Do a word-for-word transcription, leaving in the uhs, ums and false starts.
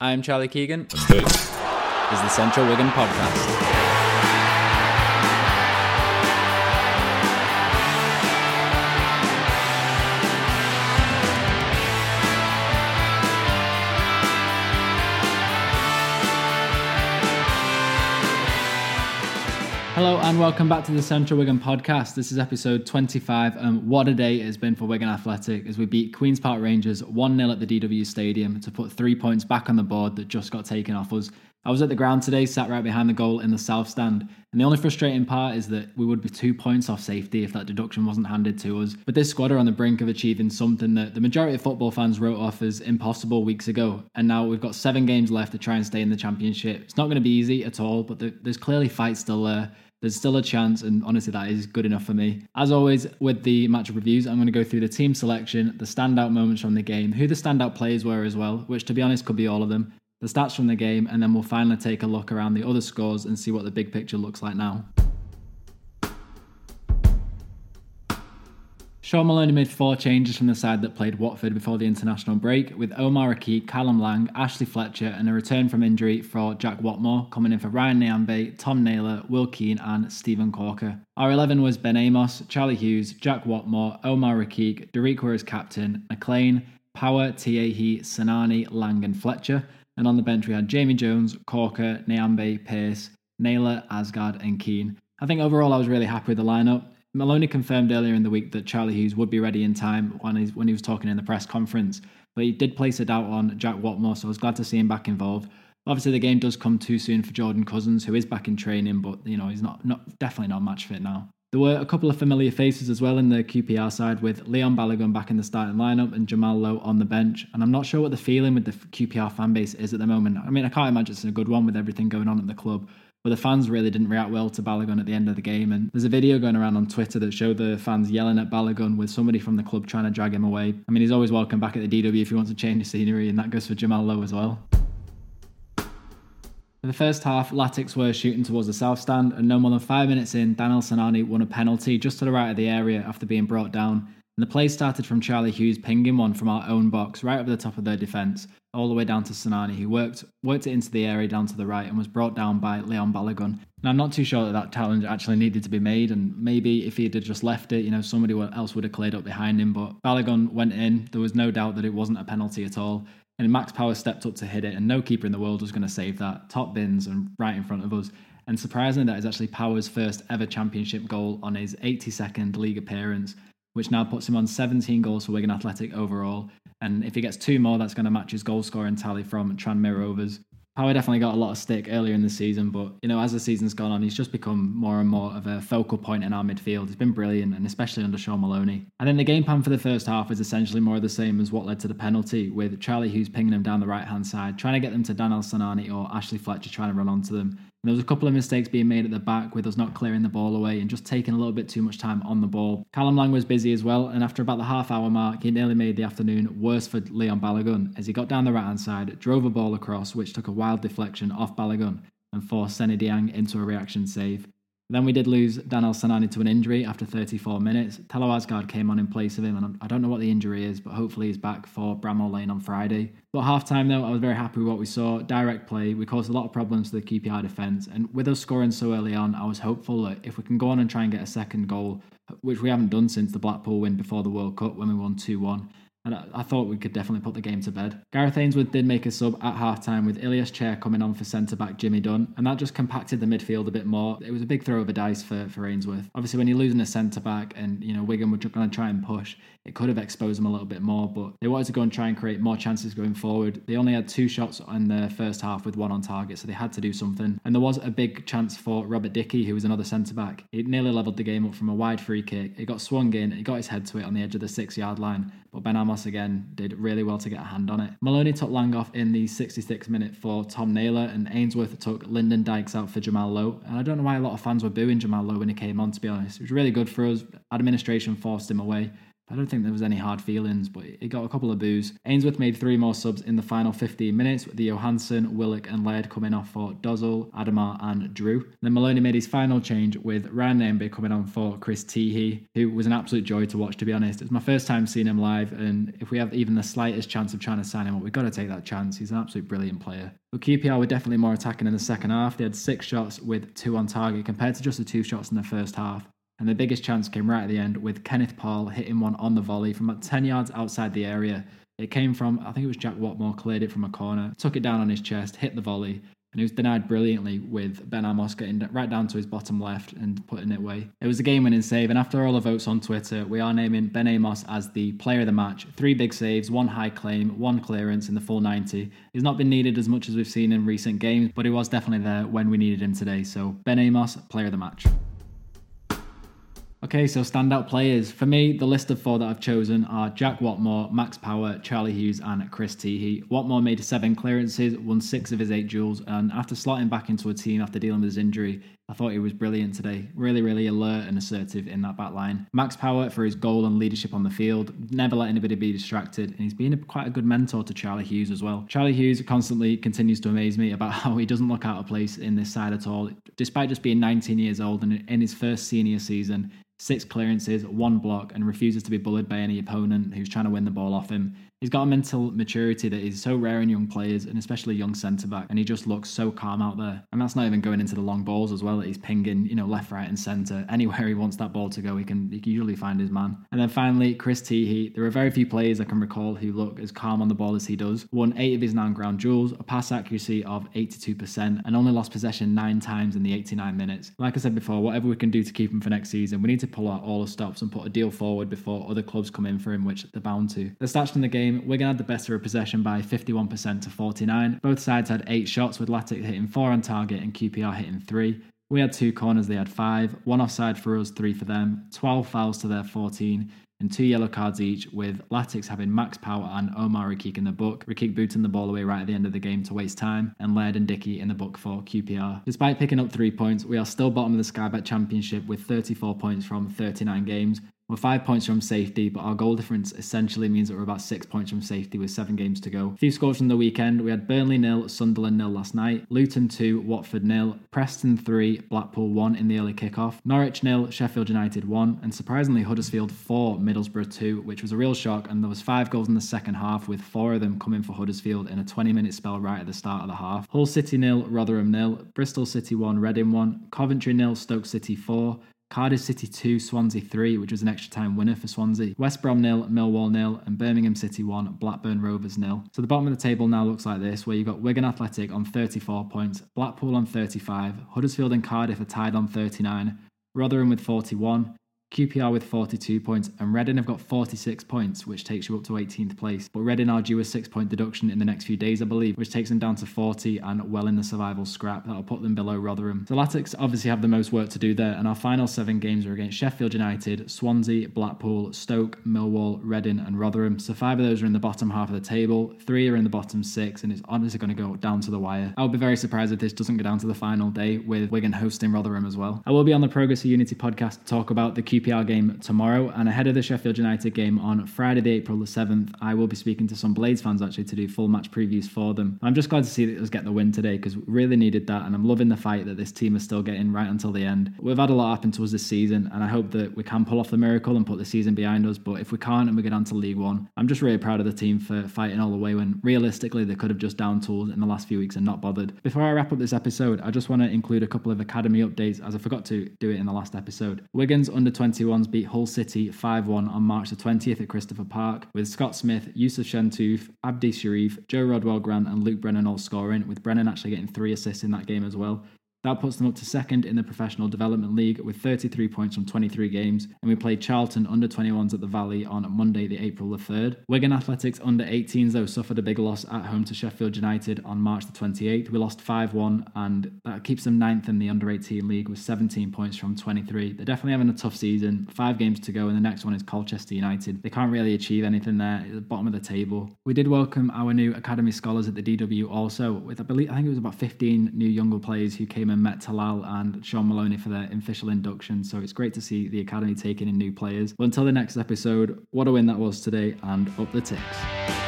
I'm Charlie Keegan, and this is the Central Wigan Podcast. Hello and welcome back to the Central Wigan Podcast. This is episode twenty-five, and what a day it has been for Wigan Athletic as we beat Queens Park Rangers one nil at the D W Stadium to put three points back on the board that just got taken off us. I was at the ground today, sat right behind the goal in the South Stand, and the only frustrating part is that we would be two points off safety if that deduction wasn't handed to us. But this squad are on the brink of achieving something that the majority of football fans wrote off as impossible weeks ago, and now we've got seven games left to try and stay in the Championship. It's not going to be easy at all, but there's clearly fight still there. There's still a chance, and honestly, that is good enough for me. As always, with the matchup reviews, I'm going to go through the team selection, the standout moments from the game, who the standout players were as well, which to be honest could be all of them, the stats from the game, and then we'll finally take a look around the other scores and see what the big picture looks like now. Sean Maloney made four changes from the side that played Watford before the international break, with Omar Rekik, Callum Lang, Ashley Fletcher, and a return from injury for Jack Watmore, coming in for Ryan Nyambe, Tom Naylor, Will Keane, and Stephen Corker. Our eleven was Ben Amos, Charlie Hughes, Jack Watmore, Omar Rekik, Derikwa as captain, McLean, Power, Tiehi, Sanani, Lang, and Fletcher. And on the bench we had Jamie Jones, Corker, Nyambe, Pearce, Naylor, Aasgaard, and Keane. I think overall I was really happy with the lineup. Maloney confirmed earlier in the week that Charlie Hughes would be ready in time when he, when he was talking in the press conference, but he did place a doubt on Jack Watmore, so I was glad to see him back involved. Obviously, the game does come too soon for Jordan Cousins, who is back in training, but you know he's not, not definitely not match fit now. There were a couple of familiar faces as well in the Q P R side, with Leon Balogun back in the starting lineup and Jamal Lowe on the bench. And I'm not sure what the feeling with the Q P R fan base is at the moment. I mean, I can't imagine it's a good one with everything going on at the club. But the fans really didn't react well to Balogun at the end of the game. And there's a video going around on Twitter that showed the fans yelling at Balogun with somebody from the club trying to drag him away. I mean, he's always welcome back at the D W if he wants to change the scenery, and that goes for Jamal Lowe as well. In the first half, Latics were shooting towards the South Stand, and no more than five minutes in, Daniel Sanani won a penalty just to the right of the area after being brought down. And the play started from Charlie Hughes pinging one from our own box right over the top of their defence, all the way down to Sanani, who worked worked it into the area down to the right and was brought down by Leon Balogun. Now, I'm not too sure that that challenge actually needed to be made, and maybe if he had just left it, you know, somebody else would have cleared up behind him, but Balogun went in. There was no doubt that it wasn't a penalty at all, and Max Power stepped up to hit it, and no keeper in the world was going to save that. Top bins and right in front of us. And surprisingly, that is actually Power's first ever Championship goal on his eighty-second league appearance, which now puts him on seventeen goals for Wigan Athletic overall. And if he gets two more, that's going to match his goal scoring tally from Tranmere Rovers. Power definitely got a lot of stick earlier in the season, but you know, as the season's gone on, he's just become more and more of a focal point in our midfield. He's been brilliant, and especially under Sean Maloney. And then the game plan for the first half is essentially more of the same as what led to the penalty, with Charlie Hughes pinging him down the right-hand side, trying to get them to Daniel Sanani or Ashley Fletcher trying to run onto them. And there was a couple of mistakes being made at the back, with us not clearing the ball away and just taking a little bit too much time on the ball. Callum Lang was busy as well, and after about the half hour mark, he nearly made the afternoon worse for Leon Balogun as he got down the right-hand side, drove a ball across, which took a wild deflection off Balogun and forced Seni Dieng into a reaction save. Then we did lose Daniel Sanani to an injury after thirty-four minutes. Thelo Aasgaard came on in place of him, and I don't know what the injury is, but hopefully he's back for Bramall Lane on Friday. But half-time though, I was very happy with what we saw. Direct play, we caused a lot of problems to the Q P R defence, and with us scoring so early on, I was hopeful that if we can go on and try and get a second goal, which we haven't done since the Blackpool win before the World Cup when we won two one, and I thought we could definitely put the game to bed. Gareth Ainsworth did make a sub at half-time, with Ilias Chair coming on for centre-back Jimmy Dunn, and that just compacted the midfield a bit more. It was a big throw of a dice for, for Ainsworth. Obviously, when you're losing a centre-back and you know Wigan were going to try and push, it could have exposed them a little bit more, but they wanted to go and try and create more chances going forward. They only had two shots in the first half with one on target, so they had to do something. And there was a big chance for Robert Dickey, who was another centre-back. It nearly levelled the game up from a wide free kick. It got swung in, it got his head to it on the edge of the six-yard line, but Ben Amos again did really well to get a hand on it. Maloney took Lang off in the sixty-sixth minute for Tom Naylor, and Ainsworth took Lyndon Dykes out for Jamal Lowe. And I don't know why a lot of fans were booing Jamal Lowe when he came on, to be honest. It was really good for us. Administration forced him away, I don't think there was any hard feelings, but it got a couple of boos. Ainsworth made three more subs in the final fifteen minutes, with the Johansson, Willock and Laird coming off for Dozzle, Adamar and Drew. Then Maloney made his final change with Ryan Nyambe coming on for Chris Tiehi, who was an absolute joy to watch, to be honest. It's my first time seeing him live, and if we have even the slightest chance of trying to sign him up, we've got to take that chance. He's an absolute brilliant player. But Q P R were definitely more attacking in the second half. They had six shots with two on target compared to just the two shots in the first half. And the biggest chance came right at the end with Kenneth Paul hitting one on the volley from about ten yards outside the area. It came from, I think it was Jack Watmore, cleared it from a corner, took it down on his chest, hit the volley, and it was denied brilliantly with Ben Amos getting right down to his bottom left and putting it away. It was a game-winning save, and after all the votes on Twitter, we are naming Ben Amos as the player of the match. Three big saves, one high claim, one clearance in the full ninety. He's not been needed as much as we've seen in recent games, but he was definitely there when we needed him today. So Ben Amos, player of the match. Okay, so standout players. For me, the list of four that I've chosen are Jack Watmore, Max Power, Charlie Hughes and Chris Tiehi. Watmore made seven clearances, won six of his eight duels, and after slotting back into a team after dealing with his injury, I thought he was brilliant today. Really, really alert and assertive in that back line. Max Power for his goal and leadership on the field. Never let anybody be distracted. And he's been a, quite a good mentor to Charlie Hughes as well. Charlie Hughes constantly continues to amaze me about how he doesn't look out of place in this side at all. Despite just being nineteen years old and in his first senior season, six clearances, one block, and refuses to be bullied by any opponent who's trying to win the ball off him. He's got a mental maturity that is so rare in young players, and especially young centre-back, and he just looks so calm out there. And that's not even going into the long balls as well, that he's pinging, you know, left, right and centre. Anywhere he wants that ball to go, he can, he can usually find his man. And then finally, Chris Tiehi. There are very few players I can recall who look as calm on the ball as he does. Won eight of his nine ground duels, a pass accuracy of eighty-two percent, and only lost possession nine times in the eighty-nine minutes. Like I said before, whatever we can do to keep him for next season, we need to pull out all the stops and put a deal forward before other clubs come in for him, which they're bound to. The stats from the game: Wigan had the better of possession by fifty-one percent to forty-nine. Both sides had eight shots, with Latic hitting four on target and Q P R hitting three. We had two corners, they had five. One offside for us, three for them. twelve fouls to their fourteen. And two yellow cards each, with Latic's having Max Power and Omar Rekik in the book, Rekik booting the ball away right at the end of the game to waste time, and Laird and Dickey in the book for Q P R. Despite picking up three points, we are still bottom of the Sky Bet Championship with thirty-four points from thirty-nine games. We're five points from safety, but our goal difference essentially means that we're about six points from safety with seven games to go. A few scores from the weekend: we had Burnley nil, Sunderland nil last night, Luton two, Watford nil, Preston three, Blackpool one in the early kickoff, Norwich nil, Sheffield United one, and surprisingly Huddersfield four, Middlesbrough two, which was a real shock. And there was five goals in the second half, with four of them coming for Huddersfield in a twenty minute spell right at the start of the half. Hull City nil, Rotherham nil, Bristol City one, Reading one, Coventry nil, Stoke City four, Cardiff City two, Swansea three, which was an extra time winner for Swansea, West Brom nil, Millwall nil, and Birmingham City one, Blackburn Rovers nil. So the bottom of the table now looks like this, where you've got Wigan Athletic on thirty-four points, Blackpool on thirty-five, Huddersfield and Cardiff are tied on thirty-nine, Rotherham with forty-one, Q P R with forty-two points, and Reading have got forty-six points, which takes you up to eighteenth place. But Reading are due a six point deduction in the next few days, I believe, which takes them down to forty and well in the survival scrap. That'll put them below Rotherham. So Latics obviously have the most work to do there, and our final seven games are against Sheffield United, Swansea, Blackpool, Stoke, Millwall, Reading and Rotherham. So five of those are in the bottom half of the table, three are in the bottom six, and it's honestly going to go down to the wire. I would be very surprised if this doesn't go down to the final day, with Wigan hosting Rotherham as well. I will be on the Progress of Unity podcast to talk about the Q P R game tomorrow, and ahead of the Sheffield United game on Friday the April the seventh, I will be speaking to some Blades fans actually to do full match previews for them. I'm just glad to see that us get the win today, because we really needed that, and I'm loving the fight that this team is still getting right until the end. We've had a lot happen to us this season, and I hope that we can pull off the miracle and put the season behind us, but if we can't and we get on to League One, I'm just really proud of the team for fighting all the way when realistically they could have just down tools in the last few weeks and not bothered. Before I wrap up this episode, I just want to include a couple of academy updates, as I forgot to do it in the last episode. Wigan's under twenty-ones beat Hull City five one on March the twentieth at Christopher Park, with Scott Smith, Yusuf Shentouf, Abdi Sharif, Joe Rodwell-Grant and Luke Brennan all scoring, with Brennan actually getting three assists in that game as well. That puts them up to second in the Professional Development League with thirty-three points from twenty-three games, and we played Charlton under twenty-ones at the Valley on Monday the April the third. Wigan Athletics under eighteens though suffered a big loss at home to Sheffield United on March the twenty-eighth. We lost five one, and that keeps them ninth in the under eighteen league with seventeen points from twenty-three. They're definitely having a tough season, five games to go, and the next one is Colchester United. They can't really achieve anything there, at the bottom of the table. We did welcome our new academy scholars at the D W also, with I believe I think it was about fifteen new younger players who came in and Met Talal and Sean Maloney for their official induction. So it's great to see the academy taking in new players. But until the next episode, what a win that was today, and up the Ticks.